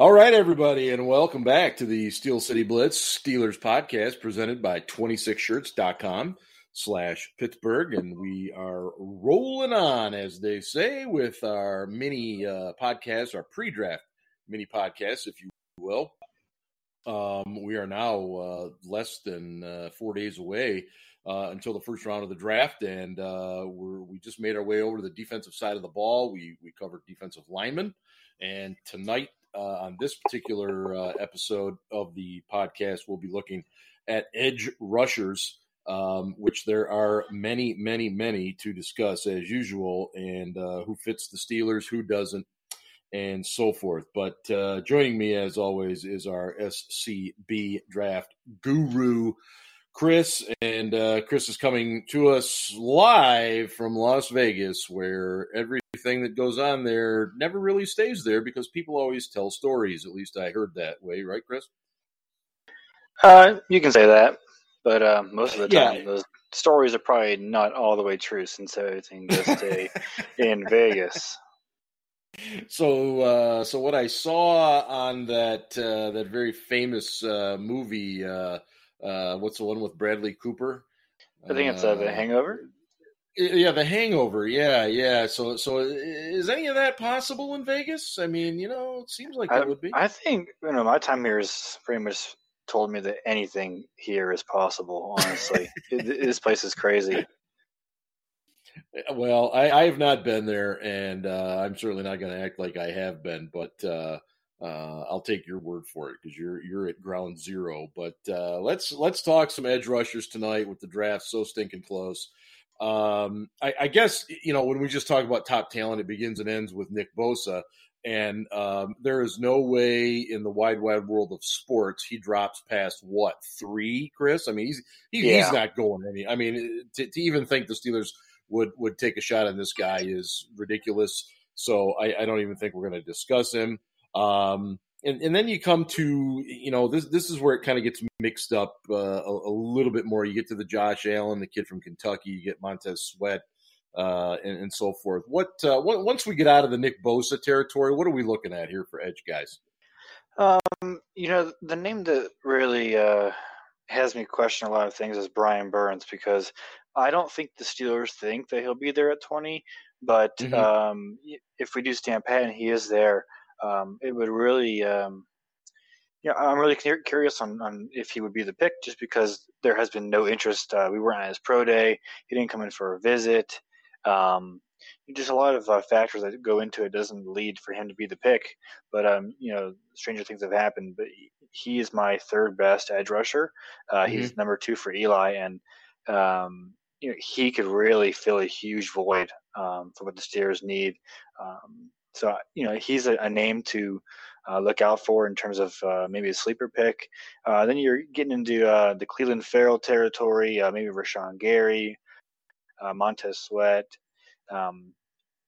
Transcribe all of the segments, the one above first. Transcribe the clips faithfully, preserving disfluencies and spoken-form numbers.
All right, everybody, and welcome back to the Steel City Blitz Steelers podcast presented by twenty-six shirts dot com slash Pittsburgh. And we are rolling on, as they say, with our mini uh, podcast, our pre-draft mini podcast, if you will. Um, we are now uh, less than uh, four days away uh, until the first round of the draft, and uh, we're, we just made our way over to the defensive side of the ball. We, we covered defensive linemen, and tonight, Uh, on this particular uh, episode of the podcast, we'll be looking at edge rushers, um, which there are many, many, many to discuss as usual, and uh, who fits the Steelers, who doesn't, and so forth. But uh, joining me, as always, is our S C B draft guru, Chris. And uh, Chris is coming to us live from Las Vegas, where every thing that goes on there never really stays there because people always tell stories. At least I heard that way, right, Chris? Uh, you can say that, but uh, most of the time, yeah. Those stories are probably not all the way true since everything does stay in Vegas. So, uh, so what I saw on that uh, that very famous uh, movie, uh, uh, what's the one with Bradley Cooper? I think it's uh, The Hangover. Yeah, The Hangover. Yeah, yeah. So, so is any of that possible in Vegas? I mean, you know, it seems like I, that would be. I think, you know, my time here has pretty much told me that anything here is possible, honestly. it, this place is crazy. Well, I, I have not been there, and uh, I'm certainly not going to act like I have been, but uh, uh, I'll take your word for it because you're you're at ground zero. But uh, let's let's talk some edge rushers tonight with the draft so stinking close. Um, I, I guess, you know, when we just talk about top talent, it begins and ends with Nick Bosa. And um, there is no way in the wide, wide world of sports he drops past, what, three, Chris? I mean, he's he, yeah. he's not going any. I mean, to, to even think the Steelers would, would take a shot on this guy is ridiculous. So I, I don't even think we're going to discuss him. Um, and, and then you come to, you know, this this is where it kind of gets mixed up uh, a, a little bit more. You get to the Josh Allen, the kid from Kentucky. You get Montez Sweat uh, and, and so forth. What, uh, what once we get out of the Nick Bosa territory, what are we looking at here for edge guys? Um, you know, the name that really uh, has me question a lot of things is Brian Burns, because I don't think the Steelers think that he'll be there at twenty. But mm-hmm. um, if we do stand pat and he is there, Um, it would really, um, you know, I'm really curious on, on if he would be the pick, just because there has been no interest. Uh, we weren't at his pro day. He didn't come in for a visit. Um, just a lot of uh, factors that go into it doesn't lead for him to be the pick. But, um, you know, stranger things have happened. But he is my third best edge rusher. Uh, mm-hmm. He's number two for Eli. And, um, you know, he could really fill a huge void um, for what the Steelers need. Um So, you know, he's a, a name to uh, look out for in terms of uh, maybe a sleeper pick. Uh, then you're getting into uh, the Clelin Ferrell territory, uh, maybe Rashawn Gary, uh, Montez Sweat, um,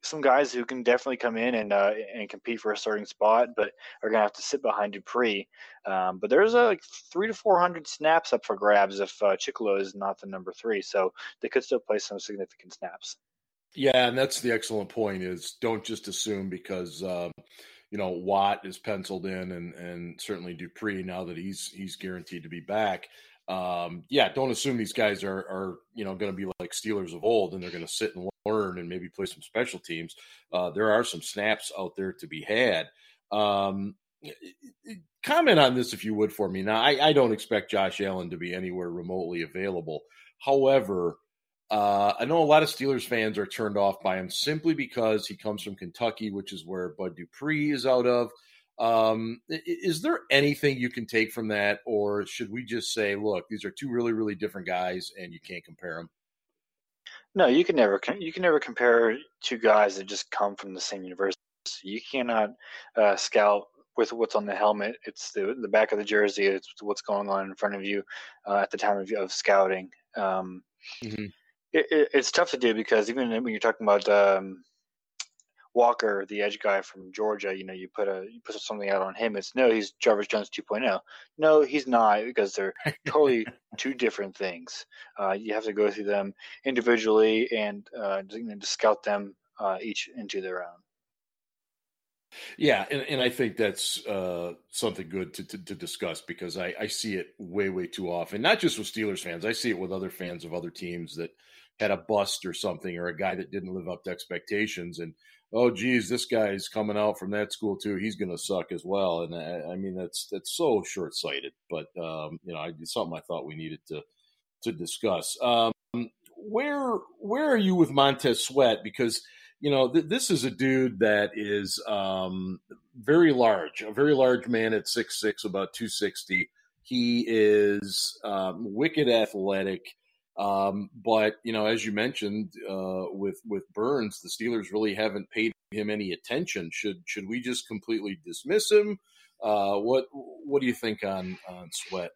some guys who can definitely come in and uh, and compete for a starting spot, but are going to have to sit behind Dupree. Um, but there's uh, like three to four hundred snaps up for grabs if uh, Chicolo is not the number three, so they could still play some significant snaps. Yeah, and that's the excellent point is don't just assume because, um, you know, Watt is penciled in and and certainly Dupree now that he's he's guaranteed to be back. Um, yeah, don't assume these guys are, are you know, going to be like Steelers of old and they're going to sit and learn and maybe play some special teams. Uh, there are some snaps out there to be had. Um, comment on this, if you would, for me. Now, I, I don't expect Josh Allen to be anywhere remotely available. However, Uh, I know a lot of Steelers fans are turned off by him simply because he comes from Kentucky, which is where Bud Dupree is out of. Um, is there anything you can take from that, or should we just say, look, these are two really, really different guys, and you can't compare them? No, you can never you can never compare two guys that just come from the same university. You cannot uh, scout with what's on the helmet. It's the, the back of the jersey. It's what's going on in front of you uh, at the time of, of scouting. Um, mm-hmm. It, it, it's tough to do because even when you're talking about um, Walker, the edge guy from Georgia, you know, you put a you put something out on him. It's no, he's Jarvis Jones two point oh. No, he's not, because they're totally two different things. Uh, you have to go through them individually and uh, you know, to scout them uh, each into their own. Yeah, and, and I think that's uh, something good to, to, to discuss, because I, I see it way, way too often, not just with Steelers fans. I see it with other fans of other teams that had a bust or something, or a guy that didn't live up to expectations. And, oh, geez, this guy's coming out from that school too. He's going to suck as well. And, I, I mean, that's that's so short-sighted. But, um, you know, it's something I thought we needed to to discuss. Um, where where are you with Montez Sweat? Because – you know, th- this is a dude that is um, very large, a very large man at six foot six, about two sixty. He is um, wicked athletic. Um, but, you know, as you mentioned uh, with with Burns, the Steelers really haven't paid him any attention. Should should we just completely dismiss him? Uh, what what do you think on, on Sweat?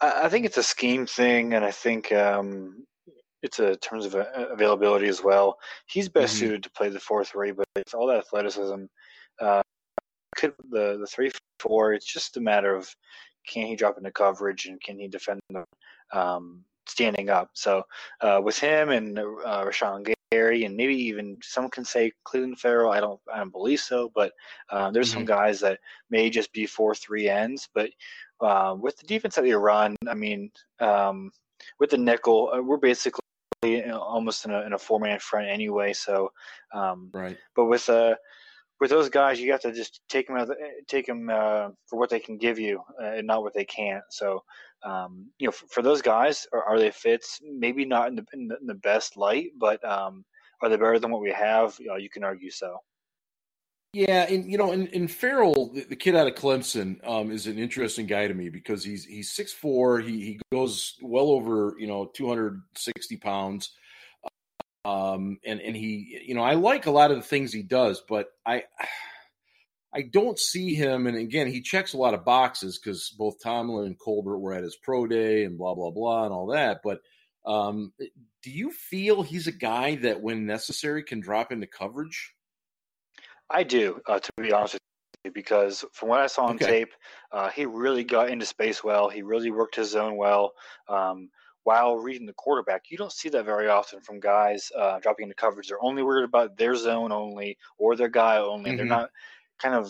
I think it's a scheme thing, and I think um... – it's in terms of availability as well. He's best mm-hmm. suited to play the four three, but it's all that athleticism. Uh, could the the three four, it's just a matter of can he drop into coverage and can he defend them um, standing up. So uh, with him and uh, Rashawn Gary, and maybe even some can say Clelin Ferrell, I don't I don't believe so, but uh, there's mm-hmm. some guys that may just be four three ends. But uh, with the defense that they run, I mean, um, with the nickel, we're basically almost in a, in a four-man front anyway. So, um, right. But with uh, with those guys, you have to just take them out, the, take them uh, for what they can give you, uh, and not what they can't. So, um, you know, for, for those guys, are, are they fits? Maybe not in the, in the in the best light, but um, are they better than what we have? You know, you can argue so. Yeah, and you know, and, and Ferrell, the, the kid out of Clemson, um, is an interesting guy to me because he's he's six four. He he goes well over you know two hundred sixty pounds, um, and and he you know I like a lot of the things he does, but I I don't see him. And again, he checks a lot of boxes because both Tomlin and Colbert were at his pro day and blah blah blah and all that. But um, do you feel he's a guy that when necessary can drop into coverage? I do, uh, to be honest with you, because from what I saw on okay. tape, uh, he really got into space well. He really worked his zone well um, while reading the quarterback. You don't see that very often from guys uh, dropping into coverage. They're only worried about their zone only or their guy only. Mm-hmm. They're not kind of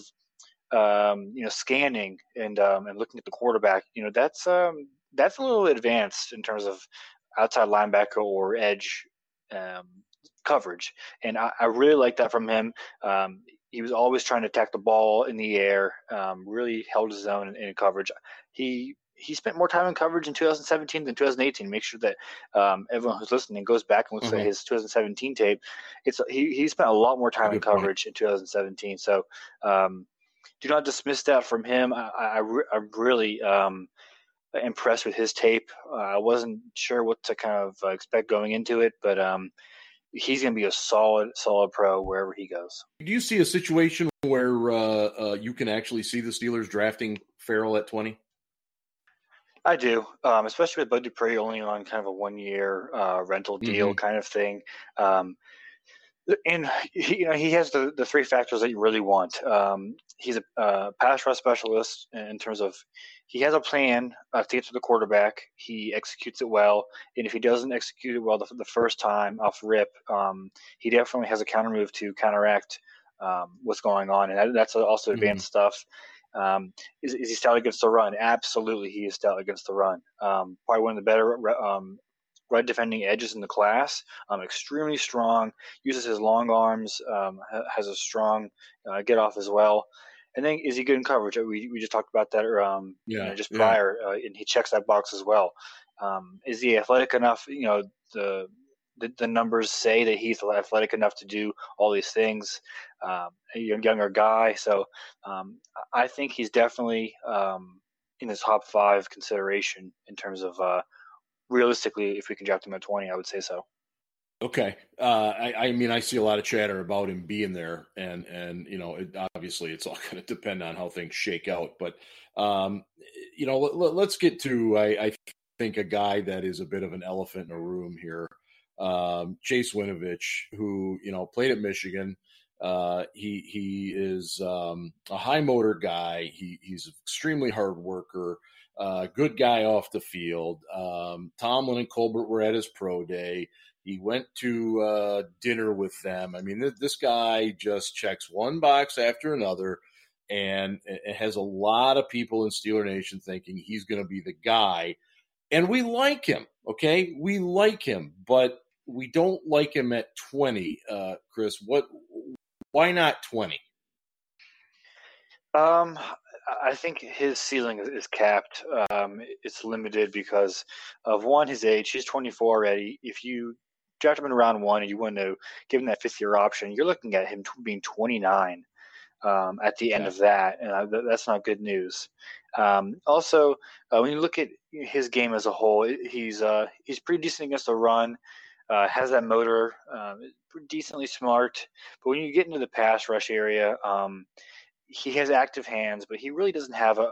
um, you know scanning and um, and looking at the quarterback. You know that's um, that's a little advanced in terms of outside linebacker or edge Um, coverage, and I, I really like that from him. Um, he was always trying to attack the ball in the air. Um, really held his own in, in coverage. He he spent more time in coverage in two thousand seventeen than two thousand eighteen. Make sure that um, everyone who's listening goes back and looks mm-hmm. at his two thousand seventeen tape. It's he he spent a lot more time in coverage point. in two thousand seventeen. So um, do not dismiss that from him. I, I, re- I really. Um, impressed with his tape. Uh, I wasn't sure what to kind of uh, expect going into it, but um, he's going to be a solid, solid pro wherever he goes. Do you see a situation where uh, uh, you can actually see the Steelers drafting Ferrell at twenty? I do, um, especially with Bud Dupree only on kind of a one-year uh, rental deal mm-hmm. kind of thing. Um, and you know he has the, the three factors that you really want. Um, he's a uh, pass rush specialist in terms of he has a plan uh, to get to the quarterback. He executes it well, and if he doesn't execute it well the, the first time off rip, um, he definitely has a counter move to counteract um, what's going on, and that, that's also advanced mm-hmm. stuff. Um, is, is he stout against the run? Absolutely, he is stout against the run. Um, probably one of the better. Um, Red defending edges in the class, um, extremely strong, uses his long arms, um, ha- has a strong uh, get-off as well. And then is he good in coverage? We we just talked about that um, yeah, you know, just prior, yeah. uh, and he checks that box as well. Um, is he athletic enough? You know, the, the the numbers say that he's athletic enough to do all these things, um, a younger guy. So um, I think he's definitely um, in the top five consideration in terms of uh, – realistically, if we can draft him at twenty, I would say so. Okay. Uh, I, I mean, I see a lot of chatter about him being there, and, and you know, it, obviously it's all going to depend on how things shake out. But, um, you know, let, let, let's get to, I, I think, a guy that is a bit of an elephant in a room here, um, Chase Winovich, who, you know, played at Michigan. Uh, he he is um, a high-motor guy. He, he's an extremely hard worker. Uh, good guy off the field. Um, Tomlin and Colbert were at his pro day. He went to uh, dinner with them. I mean, th- this guy just checks one box after another, and it has a lot of people in Steeler Nation thinking he's going to be the guy. And we like him, okay? We like him, but we don't like him at twenty. Uh, Chris, what? Why not twenty? Um, I think his ceiling is, is capped. Um, it's limited because of, one, his age. He's twenty-four already. If you draft him in round one and you want to give him that fifth-year option, you're looking at him being twenty-nine um, at the end yeah. of that, and I, that's not good news. Um, also, uh, when you look at his game as a whole, he's uh, he's pretty decent against the run, uh, has that motor, uh, decently smart. But when you get into the pass rush area, um, he has active hands, but he really doesn't have a,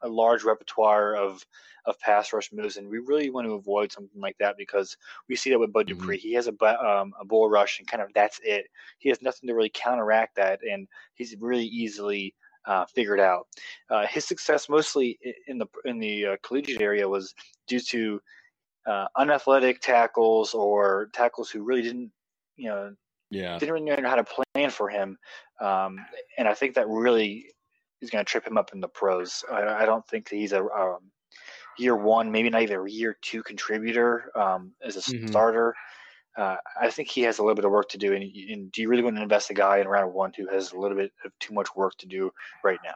a large repertoire of, of pass rush moves, and we really want to avoid something like that because we see that with Bud Dupree. Mm-hmm. He has a, um, a bull rush, and kind of that's it. He has nothing to really counteract that, and he's really easily uh, figured out. Uh, his success mostly in the in the uh, collegiate area was due to uh, unathletic tackles or tackles who really didn't, you know, yeah. didn't really know how to plan for him. Um, and I think that really is going to trip him up in the pros. I, I don't think that he's a um, year one, maybe not even a year two contributor um, as a mm-hmm. starter. Uh, I think he has a little bit of work to do. And, and do you really want to invest a guy in round one who has a little bit of too much work to do right now?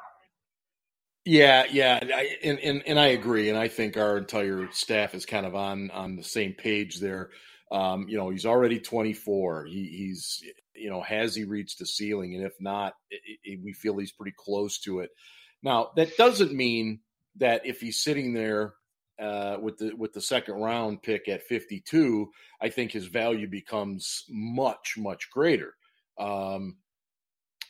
Yeah, yeah, I, and, and and I agree. And I think our entire staff is kind of on on the same page there. Um, you know, he's already twenty-four. He, he's, you know, has he reached the ceiling? And if not, it, it, we feel he's pretty close to it. Now, that doesn't mean that if he's sitting there uh, with the with the second round pick at fifty-two, I think his value becomes much, much greater. Um,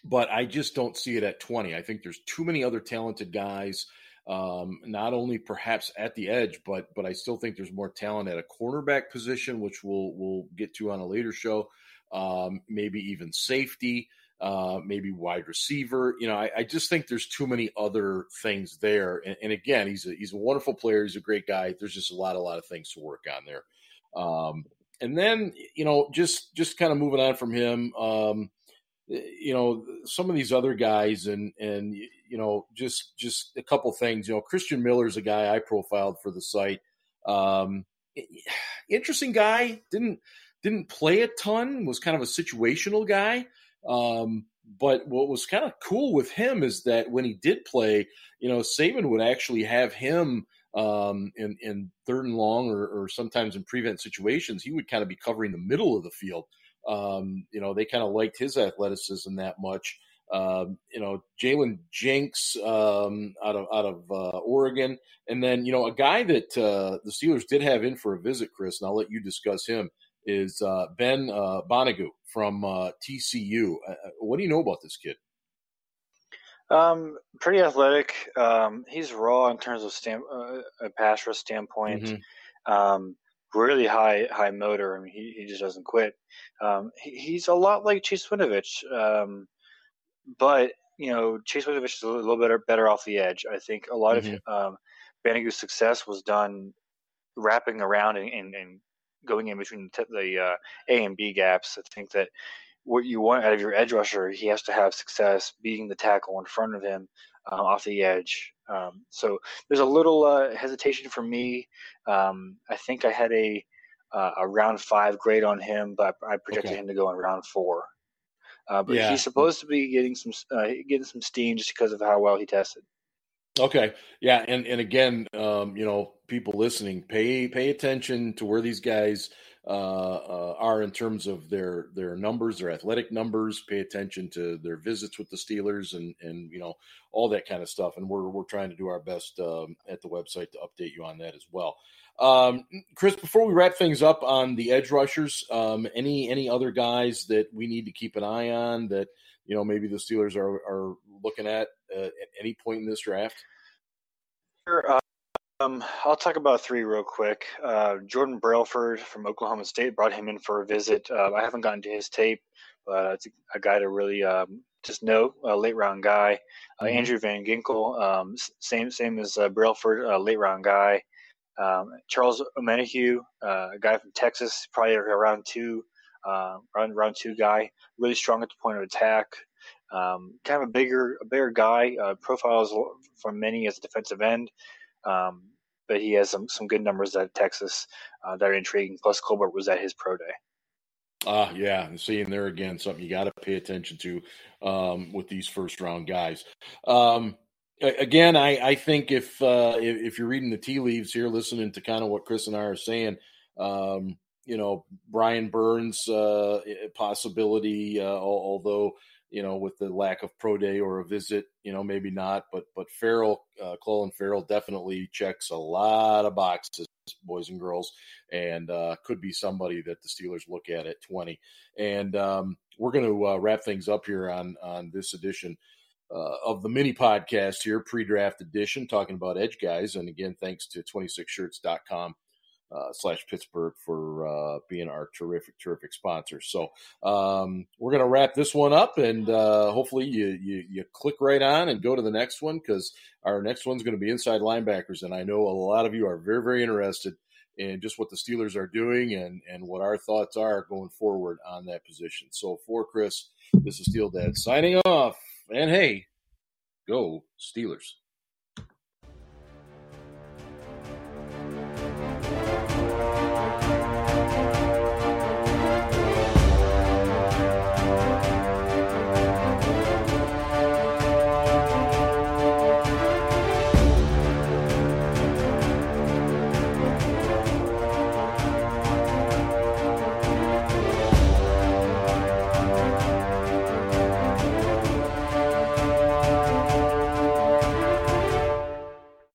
but I just don't see it at twenty. I think there's too many other talented guys. Um, not only perhaps at the edge, but but I still think there's more talent at a cornerback position, which we'll we'll get to on a later show. Um, maybe even safety, uh, maybe wide receiver. You know, I, I just think there's too many other things there. And, and again, he's a, he's a wonderful player. He's a great guy. There's just a lot a lot of things to work on there. Um, and then you know, just just kind of moving on from him. Um, you know, some of these other guys and and. You know, just just a couple things. You know, Christian Miller is a guy I profiled for the site. Um, interesting guy. Didn't didn't play a ton. Was kind of a situational guy. Um, but what was kind of cool with him is that when he did play, you know, Saban would actually have him um, in, in third and long or, or sometimes in prevent situations. He would kind of be covering the middle of the field. Um, you know, they kind of liked his athleticism that much. Um, you know, Jaylen Jenks um, out of out of uh, Oregon, and then you know a guy that uh, the Steelers did have in for a visit, Chris, and I'll let you discuss him is uh, Ben uh, Banogu from uh, T C U. Uh, what do you know about this kid? Um, pretty athletic. Um, he's raw in terms of stand, uh, a pass rush standpoint. Mm-hmm. Um, really high high motor. I mean, he, he just doesn't quit. Um, he, he's a lot like Chase Winovich. Um, But, you know, Chase Winovich is a little better better off the edge. I think a lot mm-hmm. of um, Banogu's success was done wrapping around and, and, and going in between the, the uh, A and B gaps. I think that what you want out of your edge rusher, he has to have success beating the tackle in front of him uh, off the edge. Um, so there's a little uh, hesitation for me. Um, I think I had a, uh, a round five grade on him, but I projected okay. him to go in round four. Uh, but yeah. he's supposed to be getting some uh, getting some steam just because of how well he tested. Okay, yeah, and and again, um, you know, people listening, pay pay attention to where these guys uh, uh, are in terms of their their numbers, their athletic numbers. Pay attention to their visits with the Steelers, and and you know all that kind of stuff. And we're we're trying to do our best um, at the website to update you on that as well. Um, Chris, before we wrap things up on the edge rushers, um, any, any other guys that we need to keep an eye on that, you know, maybe the Steelers are, are looking at, uh, at any point in this draft? Sure. Um, I'll talk about three real quick. Uh, Jordan Brailford from Oklahoma State, brought him in for a visit. Uh, I haven't gotten to his tape, but it's a guy to really, um, just know, a late round guy. Uh, Andrew Van Ginkel, um, same, same as, uh, Brailford, a late round guy. Um, Charles Omenihu, uh, a guy from Texas, probably around two, uh, round, round two guy, really strong at the point of attack. Um, kind of a bigger, a bigger guy, uh, profiles from many as a defensive end. Um, but he has some, some good numbers at Texas uh, that are intriguing. Plus, Colbert was at his pro day. Ah, uh, yeah, and seeing there again, something you got to pay attention to um, with these first-round guys. Um, again, I, I think if, uh, if if you're reading the tea leaves here, listening to kind of what Chris and I are saying, um, you know, Brian Burns uh, possibility, uh, although you know with the lack of pro day or a visit, you know, maybe not. But but Ferrell, uh, Clelin Ferrell, definitely checks a lot of boxes, boys and girls, and uh, could be somebody that the Steelers look at at twenty. And um, we're going to uh, wrap things up here on, on this edition uh, of the mini podcast here, pre-draft edition, talking about edge guys. And again, thanks to twenty-six shirts dot com uh, slash Pittsburgh for uh, being our terrific, terrific sponsor. So um, we're going to wrap this one up, and uh, hopefully you, you, you click right on and go to the next one, because our next one's going to be inside linebackers. And I know a lot of you are very, very interested in just what the Steelers are doing and, and what our thoughts are going forward on that position. So for Chris, this is Steel Dad signing off. And hey, go Steelers.